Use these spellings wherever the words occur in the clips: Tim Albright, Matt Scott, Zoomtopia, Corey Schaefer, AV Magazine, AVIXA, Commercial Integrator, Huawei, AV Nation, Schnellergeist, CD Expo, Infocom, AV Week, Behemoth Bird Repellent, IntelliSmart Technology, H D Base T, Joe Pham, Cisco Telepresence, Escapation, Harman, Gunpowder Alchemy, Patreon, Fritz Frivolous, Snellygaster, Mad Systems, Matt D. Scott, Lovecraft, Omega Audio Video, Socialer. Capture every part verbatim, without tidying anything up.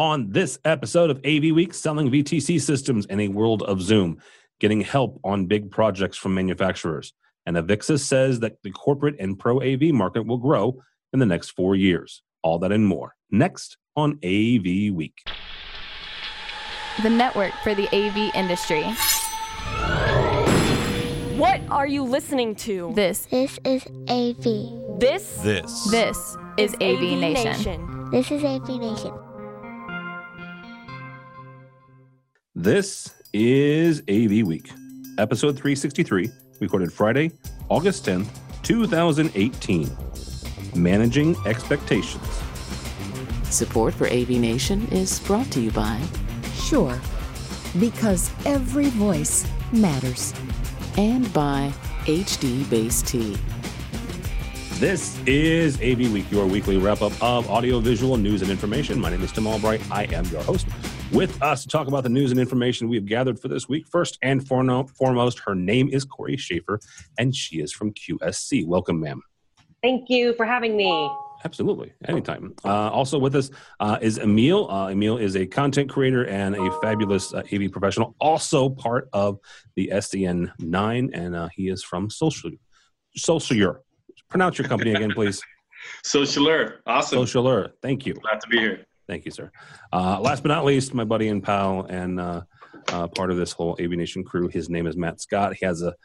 On this episode of A V Week, selling V T C systems in a world of Zoom, getting help on big projects from manufacturers. And AVIXA says that the corporate and pro A V market will grow in the next four years. All that and more next on A V Week. The network for the A V industry. What are you listening to? This. This is A V. This. This. This is A V Nation. This is A V Nation. This is A V Week, episode three sixty-three, recorded Friday, August tenth, twenty eighteen. Managing Expectations. Support for A V Nation is brought to you by Sure, because every voice matters. And by H D Base T. This is A V Week, your weekly wrap-up of audiovisual news and information. My name is Tim Albright. I am your host. With us to talk about the news and information we have gathered for this week, first and foremost, her name is Corey Schaefer, and she is from Q S C. Welcome, ma'am. Thank you for having me. Absolutely. Anytime. Uh, also with us uh, is Emil. Uh, Emil is a content creator and a fabulous uh, A V professional, also part of the S D N nine, and uh, he is from Social Socialer. Pronounce your company again, please. Socialer. Awesome. Socialer. Thank you. Glad to be here. Thank you, sir. Uh, last but not least, my buddy and pal and uh, uh, part of this whole A V Nation crew, his name is Matt Scott. He has a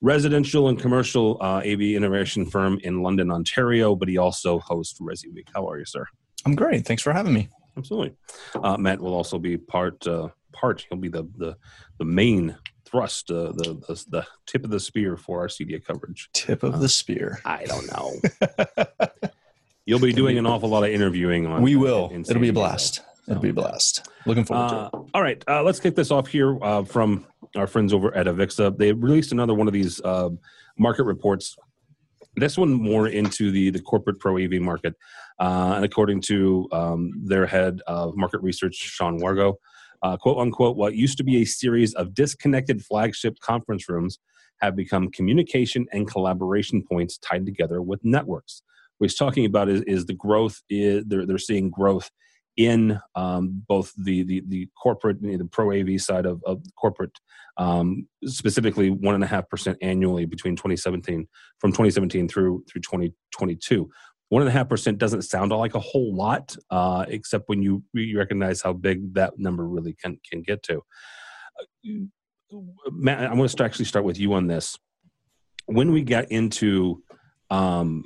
residential and commercial uh, A V innovation firm in London, Ontario, but he also hosts Resi Week. How are you, sir? I'm great. Thanks for having me. Absolutely. Uh, Matt will also be part, uh, part. he'll be the the, the main thrust, uh, the, the the tip of the spear for our C D A coverage. Tip of uh, the spear. I don't know. You'll be doing an awful lot of interviewing on. We will. In It'll be a blast. So, It'll be a blast. Looking forward uh, to it. All right. Uh, let's kick this off here uh, from our friends over at AVIXA. They released another one of these uh, market reports. This one more into the, the corporate pro A V market. Uh, and according to um, their head of market research, Sean Wargo, uh, quote unquote, what used to be a series of disconnected flagship conference rooms have become communication and collaboration points tied together with networks. What he's talking about is, is the growth. Is, they're, they're seeing growth in um, both the, the the corporate, the pro A V side of, of corporate, um, specifically one and a half percent annually between twenty seventeen from twenty seventeen through through twenty twenty-two. One and a half percent doesn't sound like a whole lot, uh, except when you you recognize how big that number really can can get to. Uh, Matt, I want to actually start with you on this. When we get into um,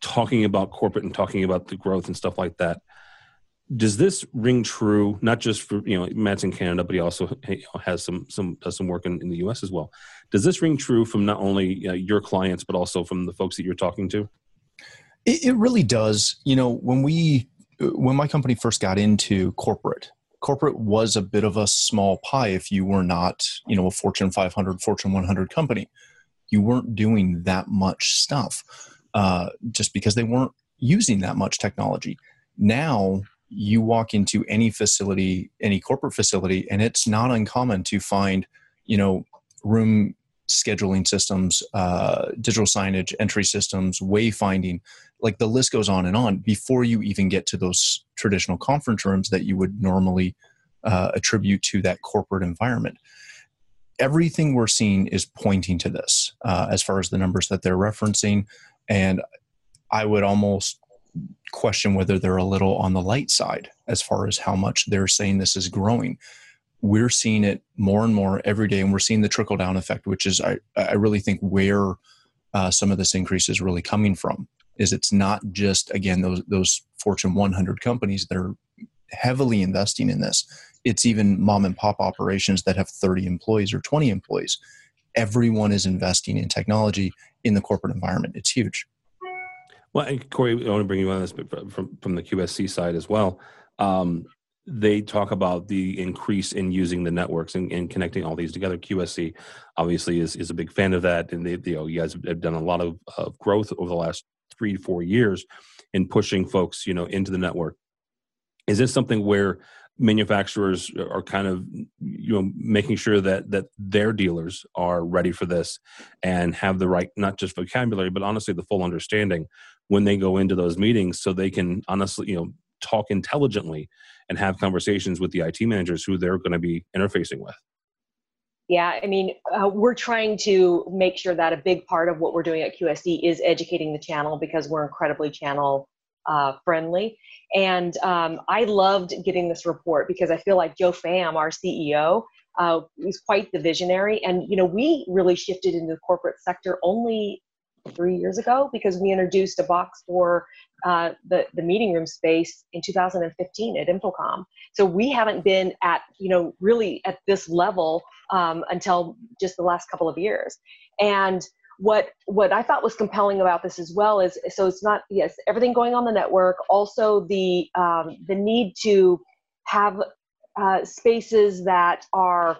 talking about corporate and talking about the growth and stuff like that, does this ring true? Not just for, you know, Matt's in Canada, but he also has some some does some work in, in the U S as well. Does this ring true from not only uh, your clients but also from the folks that you're talking to? It, it really does. You know, when we when my company first got into corporate, corporate was a bit of a small pie. If you were not, you know, a Fortune five hundred, Fortune one hundred company, you weren't doing that much stuff. Uh, just because they weren't using that much technology. Now you walk into any facility, any corporate facility, and it's not uncommon to find, you know, room scheduling systems, uh, digital signage, entry systems, wayfinding, like the list goes on and on before you even get to those traditional conference rooms that you would normally uh, attribute to that corporate environment. Everything we're seeing is pointing to this uh, as far as the numbers that they're referencing. And I would almost question whether they're a little on the light side as far as how much they're saying this is growing. We're seeing it more and more every day, and we're seeing the trickle-down effect, which is, I, I really think, where uh, some of this increase is really coming from, is it's not just, again, those, those Fortune one hundred companies that are heavily investing in this. It's even mom-and-pop operations that have thirty employees or twenty employees. Everyone is investing in technology in the corporate environment. It's huge. Well, and Corey, I want to bring you on this, but from, from the Q S C side as well, um, they talk about the increase in using the networks and, and connecting all these together. Q S C obviously is, is a big fan of that. And they, they, you know, you guys have done a lot of uh, growth over the last three, four years in pushing folks, you know, into the network. Is this something where manufacturers are kind of, you know, making sure that that their dealers are ready for this and have the right, not just vocabulary, but honestly the full understanding when they go into those meetings, so they can honestly, you know, talk intelligently and have conversations with the I T managers who they're going to be interfacing with. Yeah, I mean, uh, we're trying to make sure that a big part of what we're doing at Q S C is educating the channel, because we're incredibly channel uh, friendly. And um, I loved getting this report because I feel like Joe Pham, our C E O, uh, is quite the visionary. And, you know, we really shifted into the corporate sector only three years ago because we introduced a box for uh, the, the meeting room space in two thousand fifteen at Infocom. So we haven't been at, you know, really at this level um, until just the last couple of years. And what, what I thought was compelling about this as well is, so it's not, yes, everything going on the network, also the, um, the need to have uh, spaces that are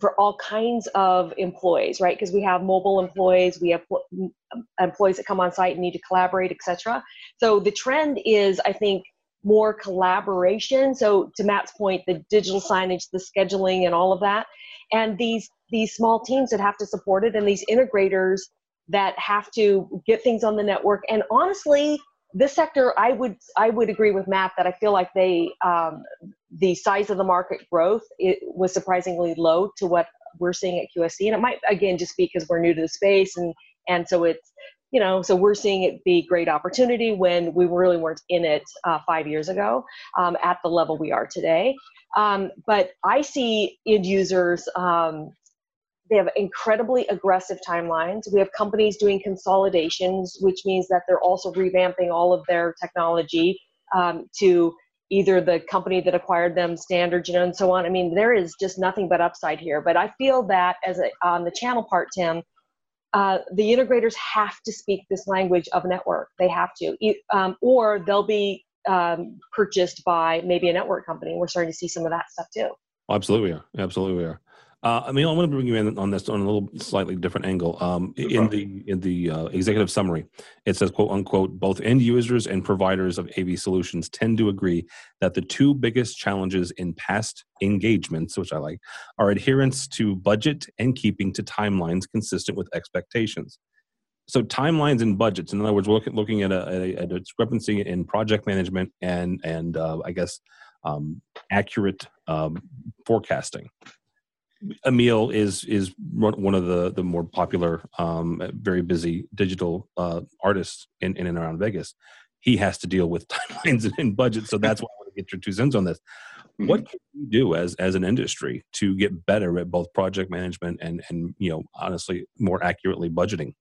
for all kinds of employees, right? Because we have mobile employees, we have employees that come on site and need to collaborate, et cetera. So the trend is, I think, more collaboration. So to Matt's point, the digital signage, the scheduling and all of that. And these, these small teams that have to support it, and these integrators that have to get things on the network. And honestly, this sector, I would, I would agree with Matt that I feel like they, um, the size of the market growth, it was surprisingly low to what we're seeing at Q S C. And it might, again, just be because we're new to the space. And, and so it's, you know, so we're seeing it be great opportunity when we really weren't in it uh, five years ago um, at the level we are today. Um, but I see end users, um, they have incredibly aggressive timelines. We have companies doing consolidations, which means that they're also revamping all of their technology um, to either the company that acquired them, standards, you know, and so on. I mean, there is just nothing but upside here. But I feel that as a, on the channel part, Tim, uh, the integrators have to speak this language of network. They have to, um, or they'll be um, purchased by maybe a network company. We're starting to see some of that stuff too. Absolutely, yeah. Absolutely, we yeah. are. Uh, I mean, I want to bring you in on this on a little slightly different angle. Um, in the in the uh, executive summary, it says, quote unquote, both end users and providers of A V solutions tend to agree that the two biggest challenges in past engagements, which I like, are adherence to budget and keeping to timelines consistent with expectations. So timelines and budgets, in other words, we're looking, looking at a, a, a discrepancy in project management and, and uh, I guess, um, accurate um, forecasting. Emil is is one of the, the more popular, um, very busy digital uh, artists in, in and around Vegas. He has to deal with timelines and, and budgets, so that's why I want to get your two cents on this. What can we do as as an industry to get better at both project management and and you know honestly more accurately budgeting?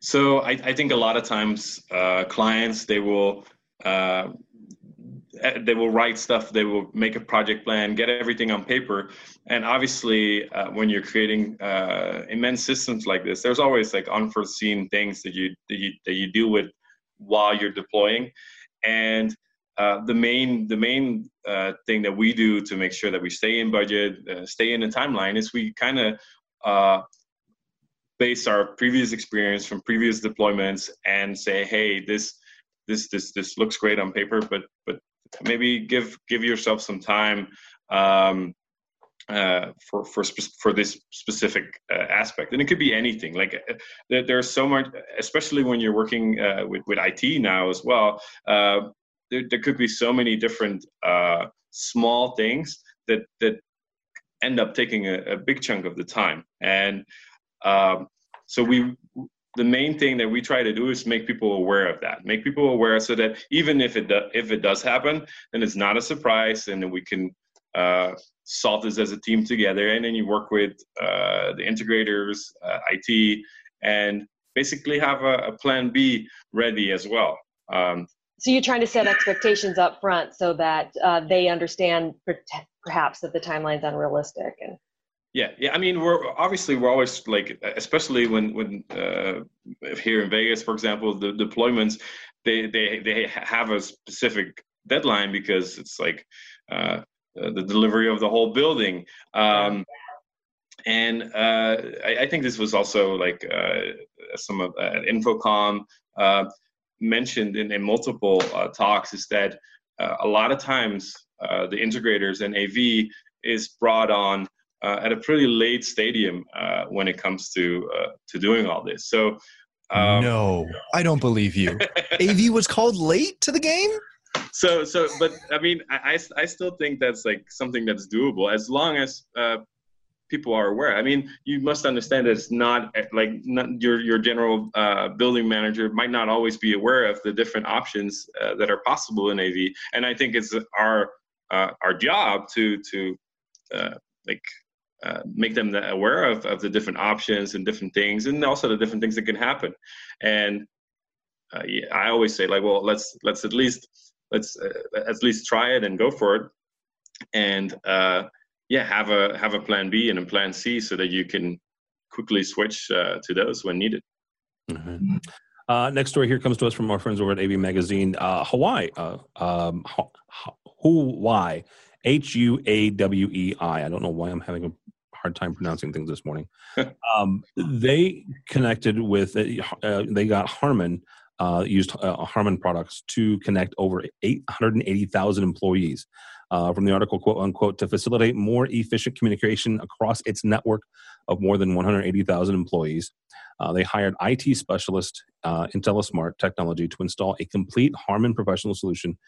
So I, I think a lot of times uh, clients they will. Uh, They will write stuff, they will make a project plan, get everything on paper. And obviously, uh, when you're creating uh, immense systems like this, there's always like unforeseen things that you that you, that you deal with while you're deploying. And uh, the main the main uh, thing that we do to make sure that we stay in budget, uh, stay in the timeline, is we kind of uh, base our previous experience from previous deployments and say, hey, this this this this looks great on paper, but but maybe give give yourself some time um, uh, for for spe- for this specific uh, aspect, and it could be anything. Like uh, there, there's so much, especially when you're working uh, with with I T now as well. Uh, there, there could be so many different uh, small things that that end up taking a, a big chunk of the time, and um, so we. The main thing that we try to do is make people aware of that. Make people aware so that even if it do, if it does happen, then it's not a surprise, and then we can uh, solve this as a team together. And then you work with uh, the integrators, uh, I T, and basically have a, a plan B ready as well. Um, so you're trying to set expectations up front so that uh, they understand per- perhaps that the timeline's unrealistic and. Yeah, yeah. I mean, we're obviously we're always like, especially when when uh, here in Vegas, for example, the deployments they they they have a specific deadline because it's like uh, the delivery of the whole building. Um, and uh, I, I think this was also like uh, some of uh, Infocom uh, mentioned in, in multiple uh, talks is that uh, a lot of times uh, the integrators and A V is brought on. Uh, at a pretty late stadium uh, when it comes to uh, to doing all this. So um, no, I don't believe you. A V was called late to the game? So, so, but I mean, I, I still think that's like something that's doable as long as uh, people are aware. I mean, you must understand that it's not like not your, your general uh, building manager might not always be aware of the different options uh, that are possible in A V. And I think it's our, uh, our job to, to uh, like, Uh, make them aware of, of the different options and different things, and also the different things that can happen. And uh, yeah, I always say, like, well, let's let's at least let's uh, at least try it and go for it, and uh, yeah, have a have a plan B and a plan C so that you can quickly switch uh, to those when needed. Mm-hmm. uh, next story here comes to us from our friends over at A V Magazine, uh, Hawaii. Uh, um, ha ha Hawaii. H U A W E I. I don't know why I'm having a hard time pronouncing things this morning. um, they connected with, uh, they got Harman, uh, used uh, Harman products to connect over eight hundred eighty thousand employees. Uh, from the article, quote unquote, to facilitate more efficient communication across its network of more than one hundred eighty thousand employees. Uh, they hired I T specialist uh, IntelliSmart Technology to install a complete Harman professional solution,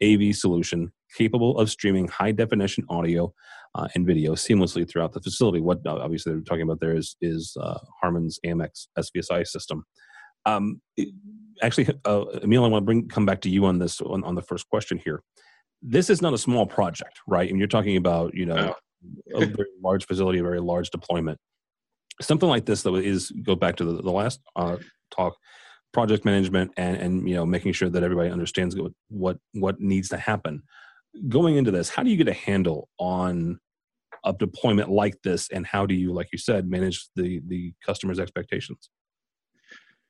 A V solution, capable of streaming high-definition audio uh, and video seamlessly throughout the facility. What obviously they're talking about there is, is uh, Harman's A M X S V S I system. Um, it, actually, uh, Emil, I want to bring, come back to you on this, on, on the first question here. This is not a small project, right? And you're talking about, you know, oh. a very large facility, a very large deployment. Something like this, though, is, go back to the, the last uh, talk, project management and, and, you know, making sure that everybody understands what, what, what needs to happen. Going into this, how do you get a handle on a deployment like this, and how do you, like you said, manage the, the customer's expectations?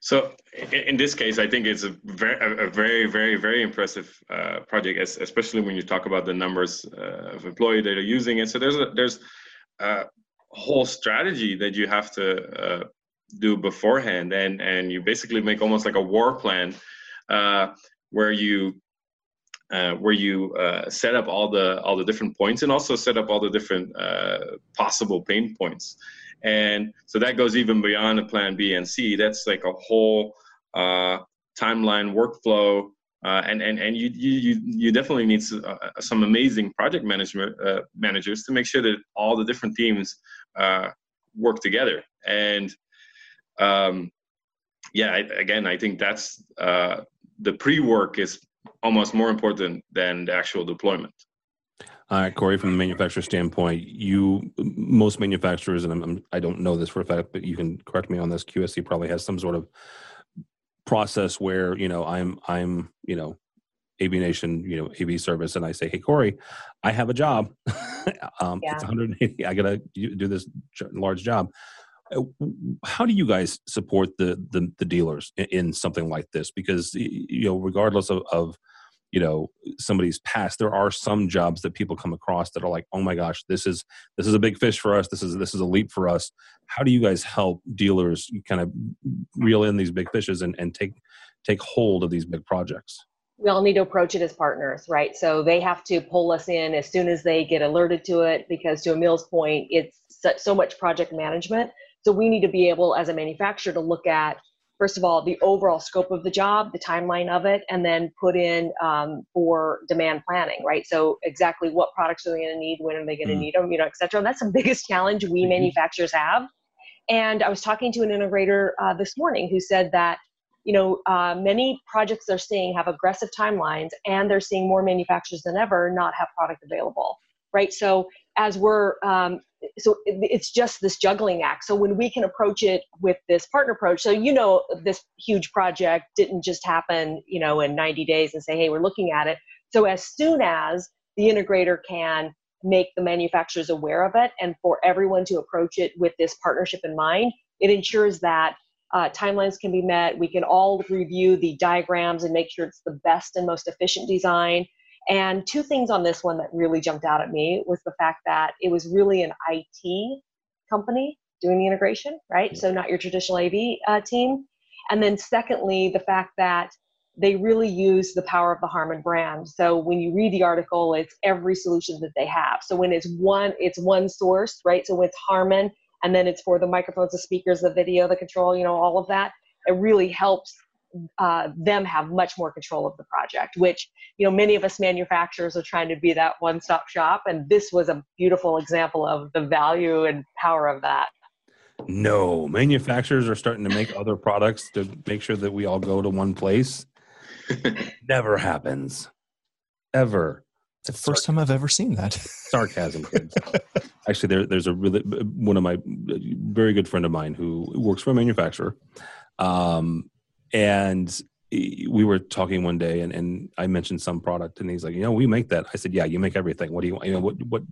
So in this case, I think it's a very, a very, very, very impressive uh, project, as, especially when you talk about the numbers uh, of employees that are using it. So there's a, there's a whole strategy that you have to uh, do beforehand, and and you basically make almost like a war plan, uh, where you uh, where you uh, set up all the all the different points, and also set up all the different uh, possible pain points. And so that goes even beyond a plan B and C. That's like a whole uh, timeline workflow, uh, and and and you you you definitely need some, uh, some amazing project management uh, managers to make sure that all the different teams uh, work together. And um, yeah, I, again, I think that's uh, the pre-work is almost more important than the actual deployment. All right, Corey, from the manufacturer standpoint, you, most manufacturers, and I'm, I'm, I don't know this for a fact, but you can correct me on this, Q S C probably has some sort of process where, you know, I'm, I'm, you know, A V Nation, you know, A V service, and I say, hey, Corey, I have a job. um, yeah. It's one hundred eighty, I got to do this large job. How do you guys support the, the, the dealers in, in something like this? Because, you know, regardless of, of you know, somebody's past, there are some jobs that people come across that are like, oh my gosh, this is, this is a big fish for us. This is, this is a leap for us. How do you guys help dealers kind of reel in these big fishes and, and take, take hold of these big projects? We all need to approach it as partners, right? So they have to pull us in as soon as they get alerted to it, because to Emil's point, it's so much project management. So we need to be able as a manufacturer to look at, first of all, the overall scope of the job, the timeline of it, and then put in um, for demand planning, right? So exactly what products are they going to need, when are they going to mm. need them, you know, et cetera. And that's the biggest challenge we manufacturers have. And I was talking to an integrator uh, this morning who said that, you know, uh, many projects they're seeing have aggressive timelines, and they're seeing more manufacturers than ever not have product available, right? So as we're, um, so it's just this juggling act. So when we can approach it with this partner approach, so, you know, this huge project didn't just happen, you know, in ninety days and say, hey, we're looking at it. So as soon as the integrator can make the manufacturers aware of it, and for everyone to approach it with this partnership in mind, it ensures that uh, timelines can be met. We can all review the diagrams and make sure it's the best and most efficient design. And two things on this one that really jumped out at me was the fact that it was really an I T company doing the integration, right? Yeah. So not your traditional A V uh, team. And then secondly, the fact that they really use the power of the Harman brand. So when you read the article, it's every solution that they have. So when it's one, it's one source, right? So it's Harman, and then it's for the microphones, the speakers, the video, the control, you know, all of that. It really helps uh, them have much more control of the project, which, you know, many of us manufacturers are trying to be that one-stop shop. And this was a beautiful example of the value and power of that. No, manufacturers are starting to make other products to make sure that we all go to one place. Never happens. Ever. It's the first Sarcasm. time I've ever seen that. Sarcasm, kids. Actually, there, there's a really, one of my very good friend of mine who works for a manufacturer. Um, and we were talking one day, and, and I mentioned some product, and he's like, you know, we make that. I said, yeah, you make everything. What do you want? You know, what, what,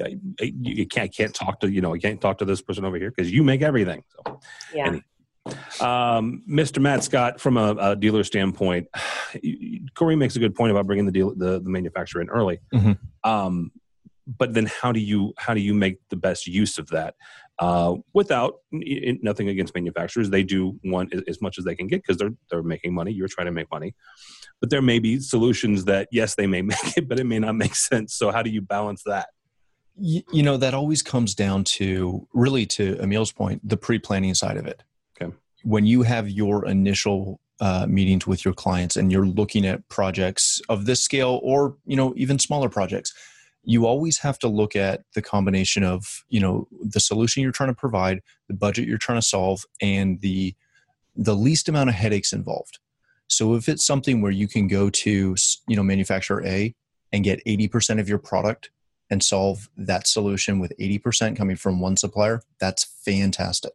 I, I, you can't, can't talk to, you know, I can't talk to this person over here because you make everything. So, yeah. Anyway. Um, Mister Matt Scott, from a, a dealer standpoint, Corey makes a good point about bringing the deal, the, the manufacturer in early. Mm-hmm. Um, but then how do you, how do you make the best use of that? Uh, without in, nothing against manufacturers, they do want as much as they can get because they're, they're making money. You're trying to make money, but there may be solutions that yes, they may make it, but it may not make sense. So how do you balance that? You, you know, that always comes down to really to Emil's point, the pre-planning side of it. Okay. When you have your initial uh, meetings with your clients and you're looking at projects of this scale or, you know, even smaller projects, you always have to look at the combination of, you know, the solution you're trying to provide, the budget you're trying to solve, and the the least amount of headaches involved. So if it's something where you can go to, you know, manufacturer A and get eighty percent of your product and solve that solution with eighty percent coming from one supplier, that's fantastic.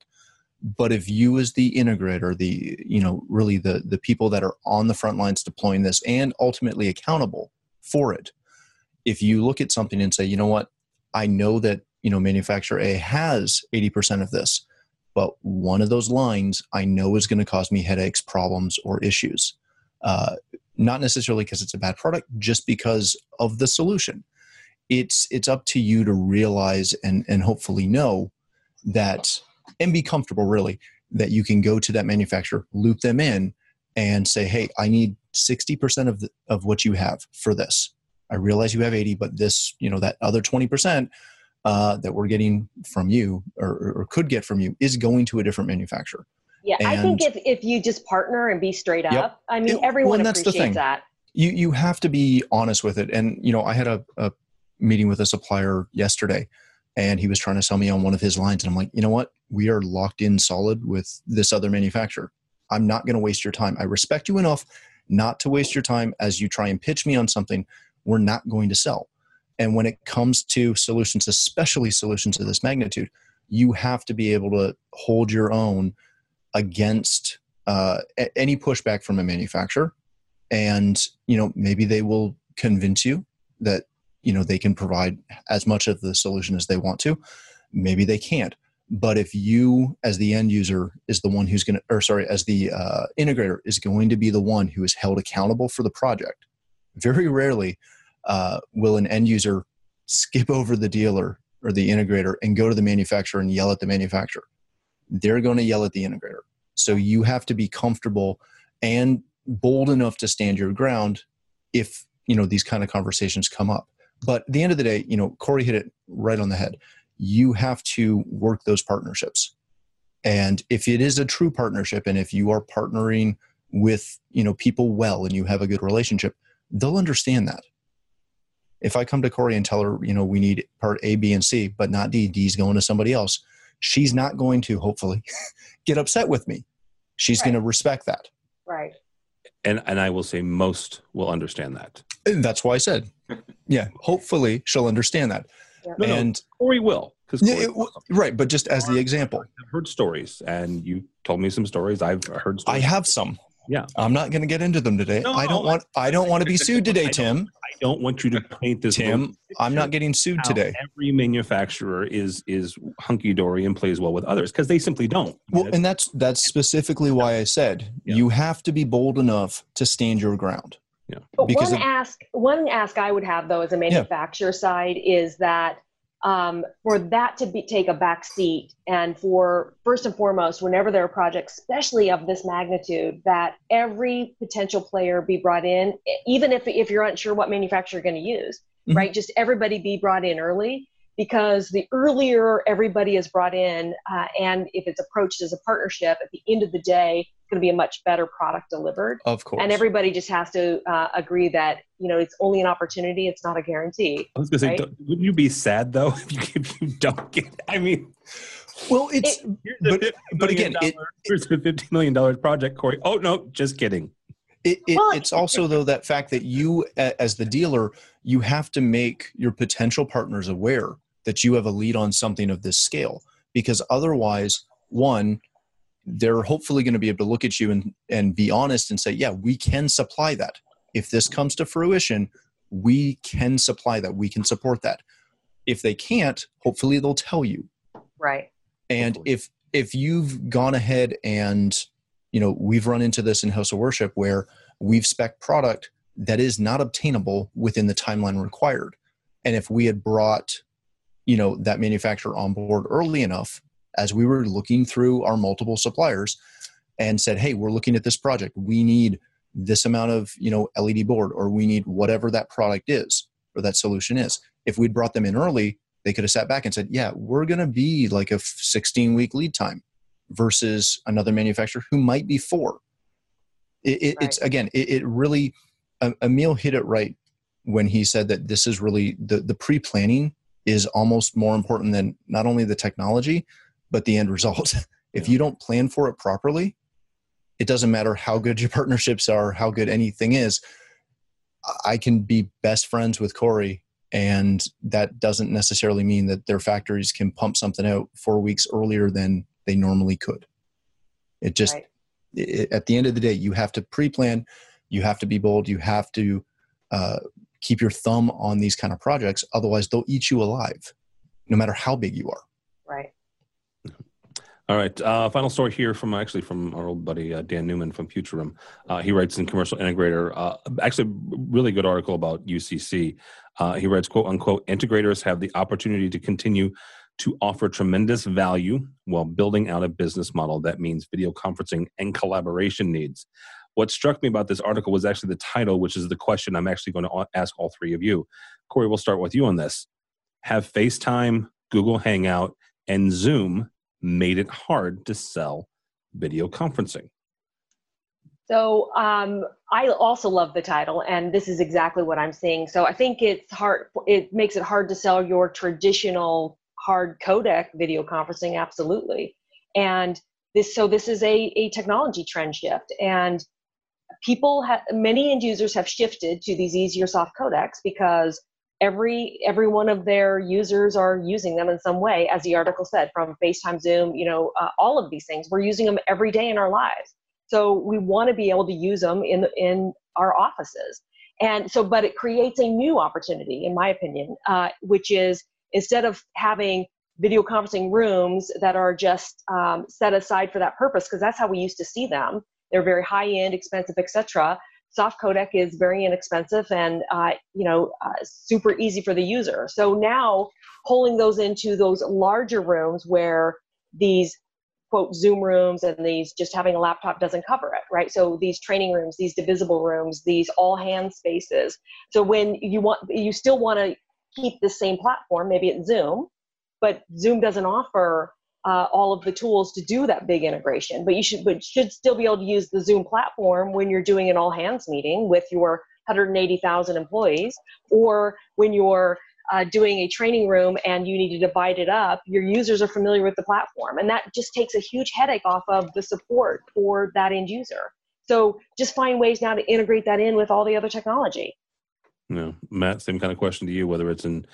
But if you as the integrator, the, you know, really the, the people that are on the front lines deploying this and ultimately accountable for it, if you look at something and say, you know what, I know that, you know, manufacturer A has eighty percent of this, but one of those lines I know is going to cause me headaches, problems, or issues. Uh, not necessarily because it's a bad product, just because of the solution. It's, it's up to you to realize and, and hopefully know that, and be comfortable really, that you can go to that manufacturer, loop them in and say, hey, I need sixty percent of the, of what you have for this. I realize you have eighty, but this, you know, that other twenty percent uh, that we're getting from you or, or could get from you is going to a different manufacturer. Yeah. And I think if, if you just partner and be straight yep. up, I mean, it, everyone well, appreciates that. You, you have to be honest with it. And, you know, I had a, a meeting with a supplier yesterday and he was trying to sell me on one of his lines. And I'm like, you know what? We are locked in solid with this other manufacturer. I'm not going to waste your time. I respect you enough not to waste your time as you try and pitch me on something we're not going to sell. And when it comes to solutions, especially solutions of this magnitude, you have to be able to hold your own against uh, any pushback from a manufacturer. And, you know, maybe they will convince you that, you know, they can provide as much of the solution as they want to. Maybe they can't. But if you, as the end user, is the one who's going to, or sorry, as the uh, integrator is going to be the one who is held accountable for the project, very rarely uh, will an end user skip over the dealer or the integrator and go to the manufacturer and yell at the manufacturer. They're going to yell at the integrator. So you have to be comfortable and bold enough to stand your ground if, you know, these kind of conversations come up. But at the end of the day, you know, Corey hit it right on the head. You have to work those partnerships. And if it is a true partnership and if you are partnering with, you know, people well and you have a good relationship, they'll understand that. If I come to Corey and tell her, you know, we need part A, B, and C, but not D, D's going to somebody else, she's not going to, hopefully, get upset with me. She's right. going to respect that. Right. And and I will say most will understand that. And that's why I said, yeah, hopefully she'll understand that. Yep. No, and no, Corey will. Corey it, will. Right, but just as the example. I've heard stories, and you told me some stories. I've heard stories. I have some. Yeah. I'm not going to get into them today. No, I don't want I don't want to be sued today, I Tim. I don't want you to paint this Tim, I'm not getting sued today. Every manufacturer is is hunky-dory and plays well with others because they simply don't. Well, and that's that's specifically why I said yeah. you have to be bold enough to stand your ground. Yeah. But one of, ask one ask I would have though as a manufacturer yeah. side is that Um, for that to be, take a back seat, and for first and foremost, whenever there are projects, especially of this magnitude, that every potential player be brought in, even if, if you're unsure what manufacturer you're going to use, mm-hmm. right? Just everybody be brought in early, because the earlier everybody is brought in, uh, and if it's approached as a partnership, at the end of the day, going to be a much better product delivered. Of course. And everybody just has to uh, agree that, you know, it's only an opportunity. It's not a guarantee. I was going to say, right? Wouldn't you be sad though, if you, if you don't get, I mean, well, it's, it, but, but again, it, here's the fifty million dollar project, Corey. Oh no, just kidding. It, it, it's also though that fact that you, as the dealer, you have to make your potential partners aware that you have a lead on something of this scale, because otherwise, one, they're hopefully going to be able to look at you and, and be honest and say, yeah, we can supply that. If this comes to fruition, we can supply that. We can support that. If they can't, hopefully they'll tell you. Right. And hopefully. if if you've gone ahead and, you know, we've run into this in House of Worship where we've spec'd product that is not obtainable within the timeline required. And if we had brought, you know, that manufacturer on board early enough, as we were looking through our multiple suppliers and said, hey, we're looking at this project. We need this amount of, you know, L E D board, or we need whatever that product is or that solution is. If we'd brought them in early, they could have sat back and said, yeah, we're going to be like a sixteen week lead time versus another manufacturer who might be four. It, it, right. It's again, it, it really, uh, Emil hit it right when he said that this is really the, the pre-planning is almost more important than not only the technology, but the end result. If you don't plan for it properly, it doesn't matter how good your partnerships are, how good anything is. I can be best friends with Corey, and that doesn't necessarily mean that their factories can pump something out four weeks earlier than they normally could. It just, right. it, at the end of the day, you have to pre-plan, you have to be bold, you have to uh, keep your thumb on these kind of projects. Otherwise, they'll eat you alive, no matter how big you are. Right. All right. Uh, final story here from actually from our old buddy, uh, Dan Newman from Futurum. Uh, he writes in Commercial Integrator, uh, actually really good article about U C C. Uh, he writes, quote unquote, integrators have the opportunity to continue to offer tremendous value while building out a business model that means video conferencing and collaboration needs. What struck me about this article was actually the title, which is the question I'm actually going to ask all three of you. Corey, we'll start with you on this. Have FaceTime, Google Hangout, and Zoom made it hard to sell video conferencing? So um, I also love the title, and this is exactly what I'm seeing. So I think it's hard, it makes it hard to sell your traditional hard codec video conferencing, absolutely. And this, so this is a, a technology trend shift, and people have, many end users have shifted to these easier soft codecs because Every every one of their users are using them in some way, as the article said, from FaceTime, Zoom, you know, uh, all of these things. We're using them every day in our lives. So we want to be able to use them in in our offices. And so, but it creates a new opportunity, in my opinion, uh, which is instead of having video conferencing rooms that are just um, set aside for that purpose, because that's how we used to see them. They're very high-end, expensive, et cetera. Soft codec is very inexpensive and, uh, you know, uh, super easy for the user. So now pulling those into those larger rooms where these, quote, Zoom rooms and these just having a laptop doesn't cover it, right? So these training rooms, these divisible rooms, these all-hand spaces. So when you want, you still want to keep the same platform, maybe it's Zoom, but Zoom doesn't offer Uh, all of the tools to do that big integration, but you should but should still be able to use the Zoom platform when you're doing an all hands meeting with your one hundred eighty thousand employees, or when you're uh, doing a training room and you need to divide it up. Your users are familiar with the platform, and that just takes a huge headache off of the support for that end user. So just find ways now to integrate that in with all the other technology. No, Matt, same kind of question to you, whether it's in,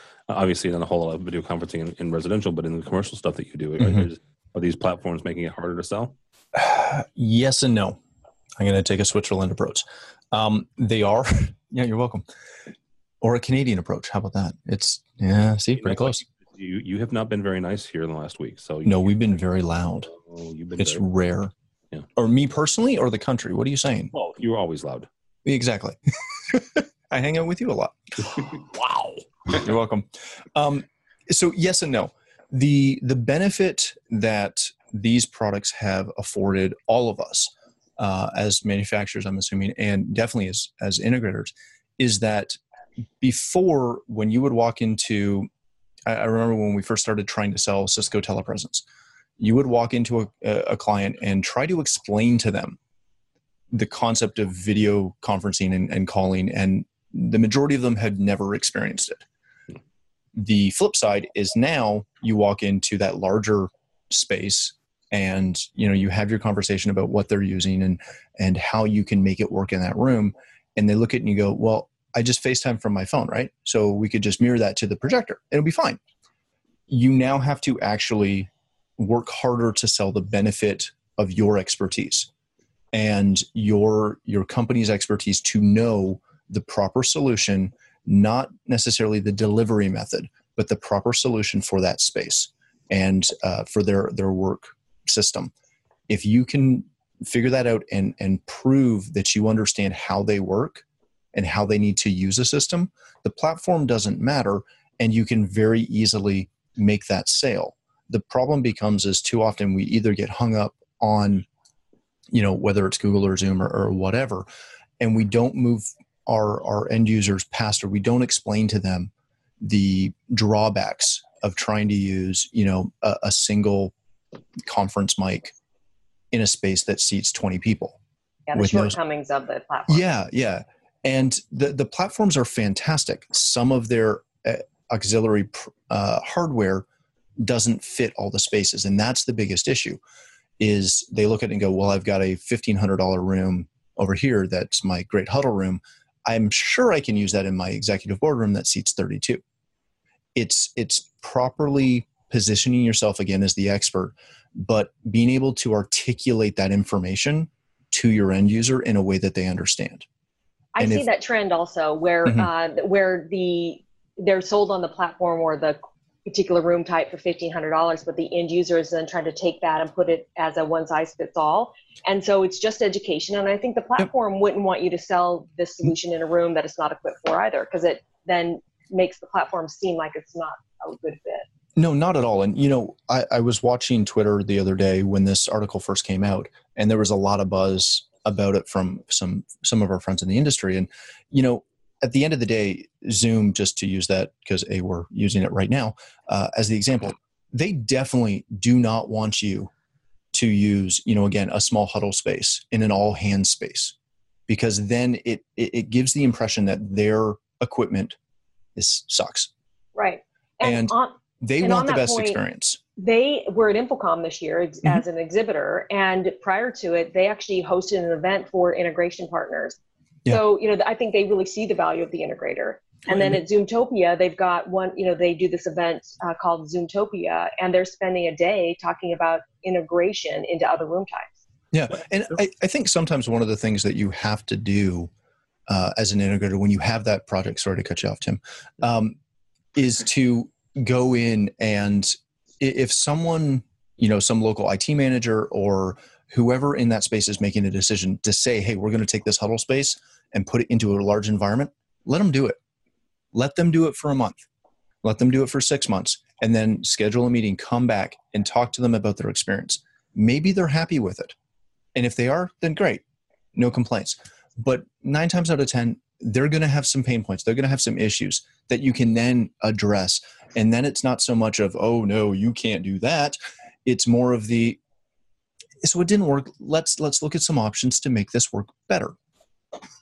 obviously not a whole lot of video conferencing in, in residential, but in the commercial stuff that you do, right? Mm-hmm. Are these platforms making it harder to sell? Yes and no. I'm going to take a Switzerland approach. Um, they are. Yeah, you're welcome. Or a Canadian approach. How about that? It's, yeah, see, pretty close. You you have not been very nice here in the last week. So you, no, we've been very loud. Oh, you've been it's very rare. Yeah. Or me personally or the country? What are you saying? Well, you're always loud. Exactly. I hang out with you a lot. Wow. You're welcome. Um, so yes and no. The the benefit that these products have afforded all of us uh, as manufacturers, I'm assuming, and definitely as, as integrators, is that before when you would walk into, I, I remember when we first started trying to sell Cisco Telepresence, you would walk into a, a client and try to explain to them the concept of video conferencing and, and calling, and the majority of them had never experienced it. The flip side is now you walk into that larger space and, you know, you have your conversation about what they're using and, and how you can make it work in that room. And they look at it and you go, well, I just FaceTime from my phone, right? So we could just mirror that to the projector. It'll be fine. You now have to actually work harder to sell the benefit of your expertise and your, your company's expertise to know the proper solution, not necessarily the delivery method, but the proper solution for that space and uh, for their, their work system. If you can figure that out and, and prove that you understand how they work and how they need to use a system, the platform doesn't matter, and you can very easily make that sale. The problem becomes is too often we either get hung up on, you know, whether it's Google or Zoom or, or whatever, and we don't move our, our end users past, or we don't explain to them the drawbacks of trying to use, you know, a, a single conference mic in a space that seats twenty people. Yeah, the shortcomings those, of the platform. Yeah, yeah. And the, the platforms are fantastic. Some of their uh, auxiliary uh, hardware doesn't fit all the spaces. And that's the biggest issue, is they look at it and go, well, I've got a fifteen hundred dollar room over here. That's my great huddle room. I'm sure I can use that in my executive boardroom that seats thirty-two. It's, it's properly positioning yourself again as the expert, but being able to articulate that information to your end user in a way that they understand. I and see if, that trend also where, mm-hmm. uh, where the, they're sold on the platform or the particular room type for fifteen hundred dollars, but the end user is then trying to take that and put it as a one size fits all. And so it's just education. And I think the platform yep. wouldn't want you to sell this solution in a room that it's not equipped for either, because it then makes the platform seem like it's not a good fit. No, not at all. And, you know, I, I was watching Twitter the other day when this article first came out, and there was a lot of buzz about it from some, some of our friends in the industry. And, you know, at the end of the day, Zoom, just to use that because A, we're using it right now uh, as the example, they definitely do not want you to use, you know, again, a small huddle space in an all hands space, because then it, it, it gives the impression that their equipment is sucks. Right. And, and on, they and want the best point, experience. They were at Infocom this year as mm-hmm. an exhibitor. And prior to it, they actually hosted an event for integration partners. Yeah. So, you know, I think they really see the value of the integrator. And then at Zoomtopia, they've got one, you know, they do this event uh, called Zoomtopia, and they're spending a day talking about integration into other room types. Yeah. And I, I think sometimes one of the things that you have to do uh, as an integrator when you have that project, sorry to cut you off, Tim, um, is to go in and if someone, you know, some local I T manager or whoever in that space is making a decision to say, hey, we're going to take this huddle space and put it into a large environment, let them do it. Let them do it for a month. Let them do it for six months and then schedule a meeting, come back and talk to them about their experience. Maybe they're happy with it. And if they are, then great. No complaints. But nine times out of ten, they're going to have some pain points. They're going to have some issues that you can then address. And then it's not so much of, oh no, you can't do that. It's more of the, so it didn't work. Let's, let's look at some options to make this work better.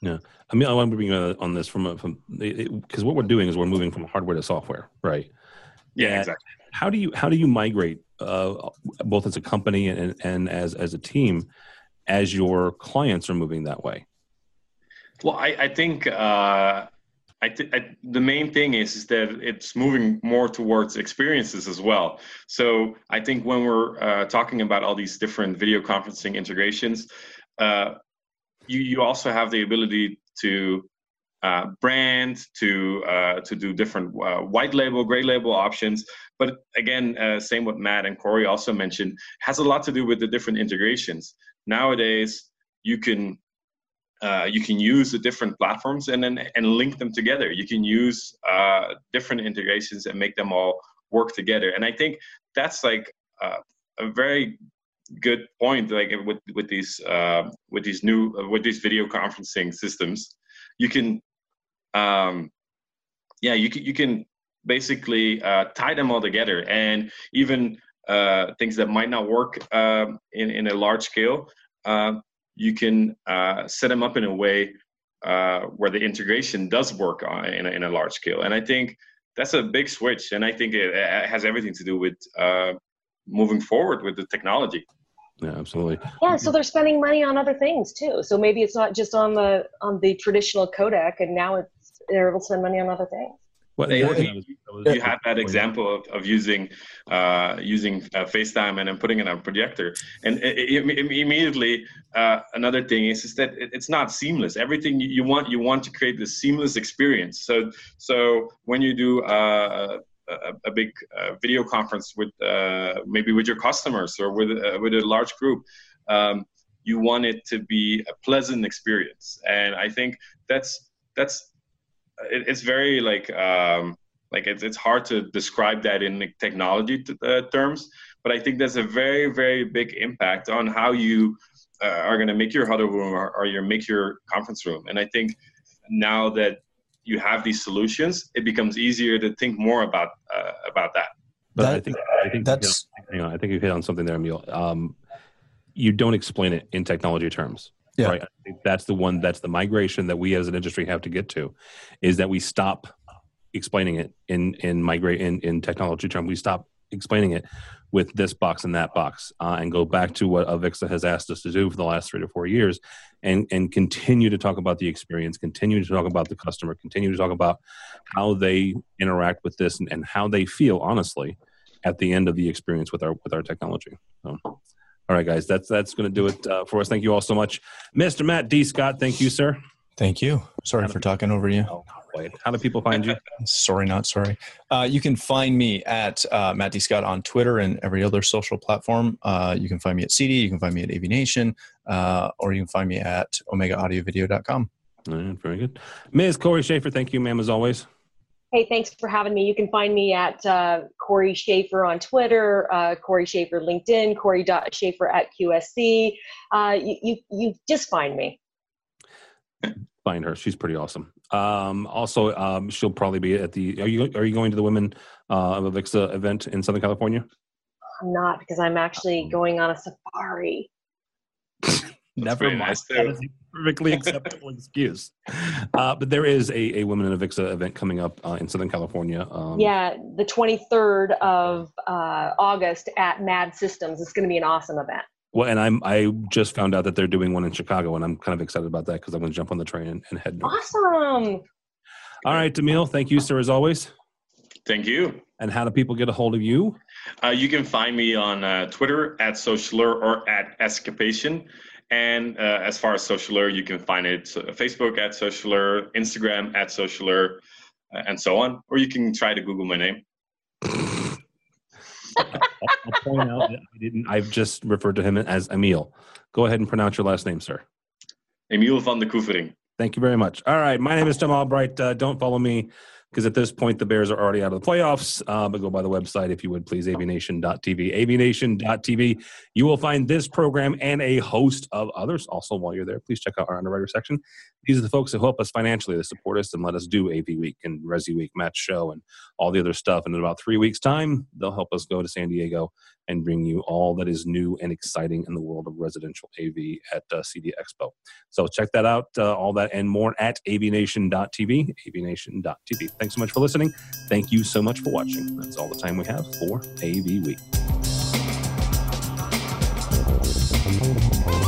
Yeah. I mean, I want to bring you on this from, from because what we're doing is we're moving from hardware to software, right? Yeah, and exactly. How do you, how do you migrate uh, both as a company and, and as, as a team as your clients are moving that way? Well, I, I think uh, I th- I, the main thing is, is that it's moving more towards experiences as well. So I think when we're uh, talking about all these different video conferencing integrations, uh, you, you also have the ability to uh, brand, to uh, to do different uh, white label, gray label options. But again, uh, same with Matt and Corey also mentioned, has a lot to do with the different integrations. Nowadays, you can... Uh, you can use the different platforms and then and link them together. You can use uh, different integrations and make them all work together. And I think that's like uh, a very good point. Like with with these uh, with these new uh, with these video conferencing systems, you can, um, yeah, you can you can basically uh, tie them all together. And even uh, things that might not work uh, in in a large scale. Uh, you can uh, set them up in a way uh, where the integration does work on, in, a, in a large scale. And I think that's a big switch. And I think it, it has everything to do with uh, moving forward with the technology. Yeah, absolutely. Yeah, so they're spending money on other things too. So maybe it's not just on the on the traditional codec, and now it's they're able to spend money on other things. Well, they, you have that example of, of using uh, using uh, FaceTime and then putting in a projector, and it, it, it, immediately uh, another thing is is that it, it's not seamless. Everything you want you want to create this seamless experience. So so when you do uh, a, a big uh, video conference with uh, maybe with your customers or with uh, with a large group, um, you want it to be a pleasant experience, and I think that's that's. It, it's very like um, like it's it's hard to describe that in like, technology t- uh, terms, but I think that's a very very big impact on how you uh, are going to make your huddle room or, or your make your conference room. And I think now that you have these solutions, it becomes easier to think more about uh, about that. But that, I think I think that's you know, I think you hit on something there, Emil. Um, you don't explain it in technology terms. Yeah. Right. I think that's the one, that's the migration that we as an industry have to get to, is that we stop explaining it in, in migrate in, in technology term. We stop explaining it with this box and that box uh, and go back to what AVIXA has asked us to do for the last three to four years and, and continue to talk about the experience, continue to talk about the customer, continue to talk about how they interact with this and, and how they feel honestly at the end of the experience with our, with our technology. So. All right, guys, that's that's going to do it uh, for us. Thank you all so much. Mister Matt D. Scott, thank you, sir. Thank you. Sorry for talking over you. Oh, right. How do people find you? Sorry, not sorry. Uh, you can find me at uh, Matt D. Scott on Twitter and every other social platform. Uh, you can find me at C D, you can find me at A V Nation, uh, or you can find me at omega audio video dot com. All right, very good. Miz Corey Schaefer, thank you, ma'am, as always. Hey, thanks for having me. You can find me at uh, Corey Schaefer on Twitter, uh, Corey Schaefer LinkedIn, Corey.Schaefer at Q S C. Uh, you, you you just find me. Find her. She's pretty awesome. Um, also, um, she'll probably be at the, are you are you going to the Women uh, of AVIXA event in Southern California? I'm not, because I'm actually going on a safari. Never mind. Nice that is a perfectly acceptable excuse. Uh, but there is a, a Women in AVIXA event coming up uh, in Southern California. Um, yeah, the twenty-third of uh, August at Mad Systems. It's going to be an awesome event. Well, and I'm I just found out that they're doing one in Chicago, and I'm kind of excited about that because I'm going to jump on the train and, and head north. Awesome. All right, Emil, thank you, sir, as always. Thank you. And how do people get a hold of you? Uh, you can find me on uh, Twitter at Socialer or at Escapation. And uh, as far as Socialer, you can find it uh, Facebook at Socialer, Instagram at Socialer, uh, and so on. Or you can try to Google my name. I'll point out that I didn't. I've just referred to him as Emil. Go ahead and pronounce your last name, sir. Emil van de Kufering. Thank you very much. All right, my name is Tim Albright. Uh, don't follow me because at this point the Bears are already out of the playoffs. Uh, but go by the website if you would, please, avnation dot t v. avnation dot t v. You will find this program and a host of others. Also, while you're there, please check out our underwriter section. These are the folks who help us financially, that support us and let us do A V Week and Resi Week, Matt's show, and all the other stuff. And in about three weeks' time, they'll help us go to San Diego and bring you all that is new and exciting in the world of residential A V at uh, C D Expo. So check that out, uh, all that and more at avnation dot t v, avnation dot t v. Thanks so much for listening. Thank you so much for watching. That's all the time we have for A V Week.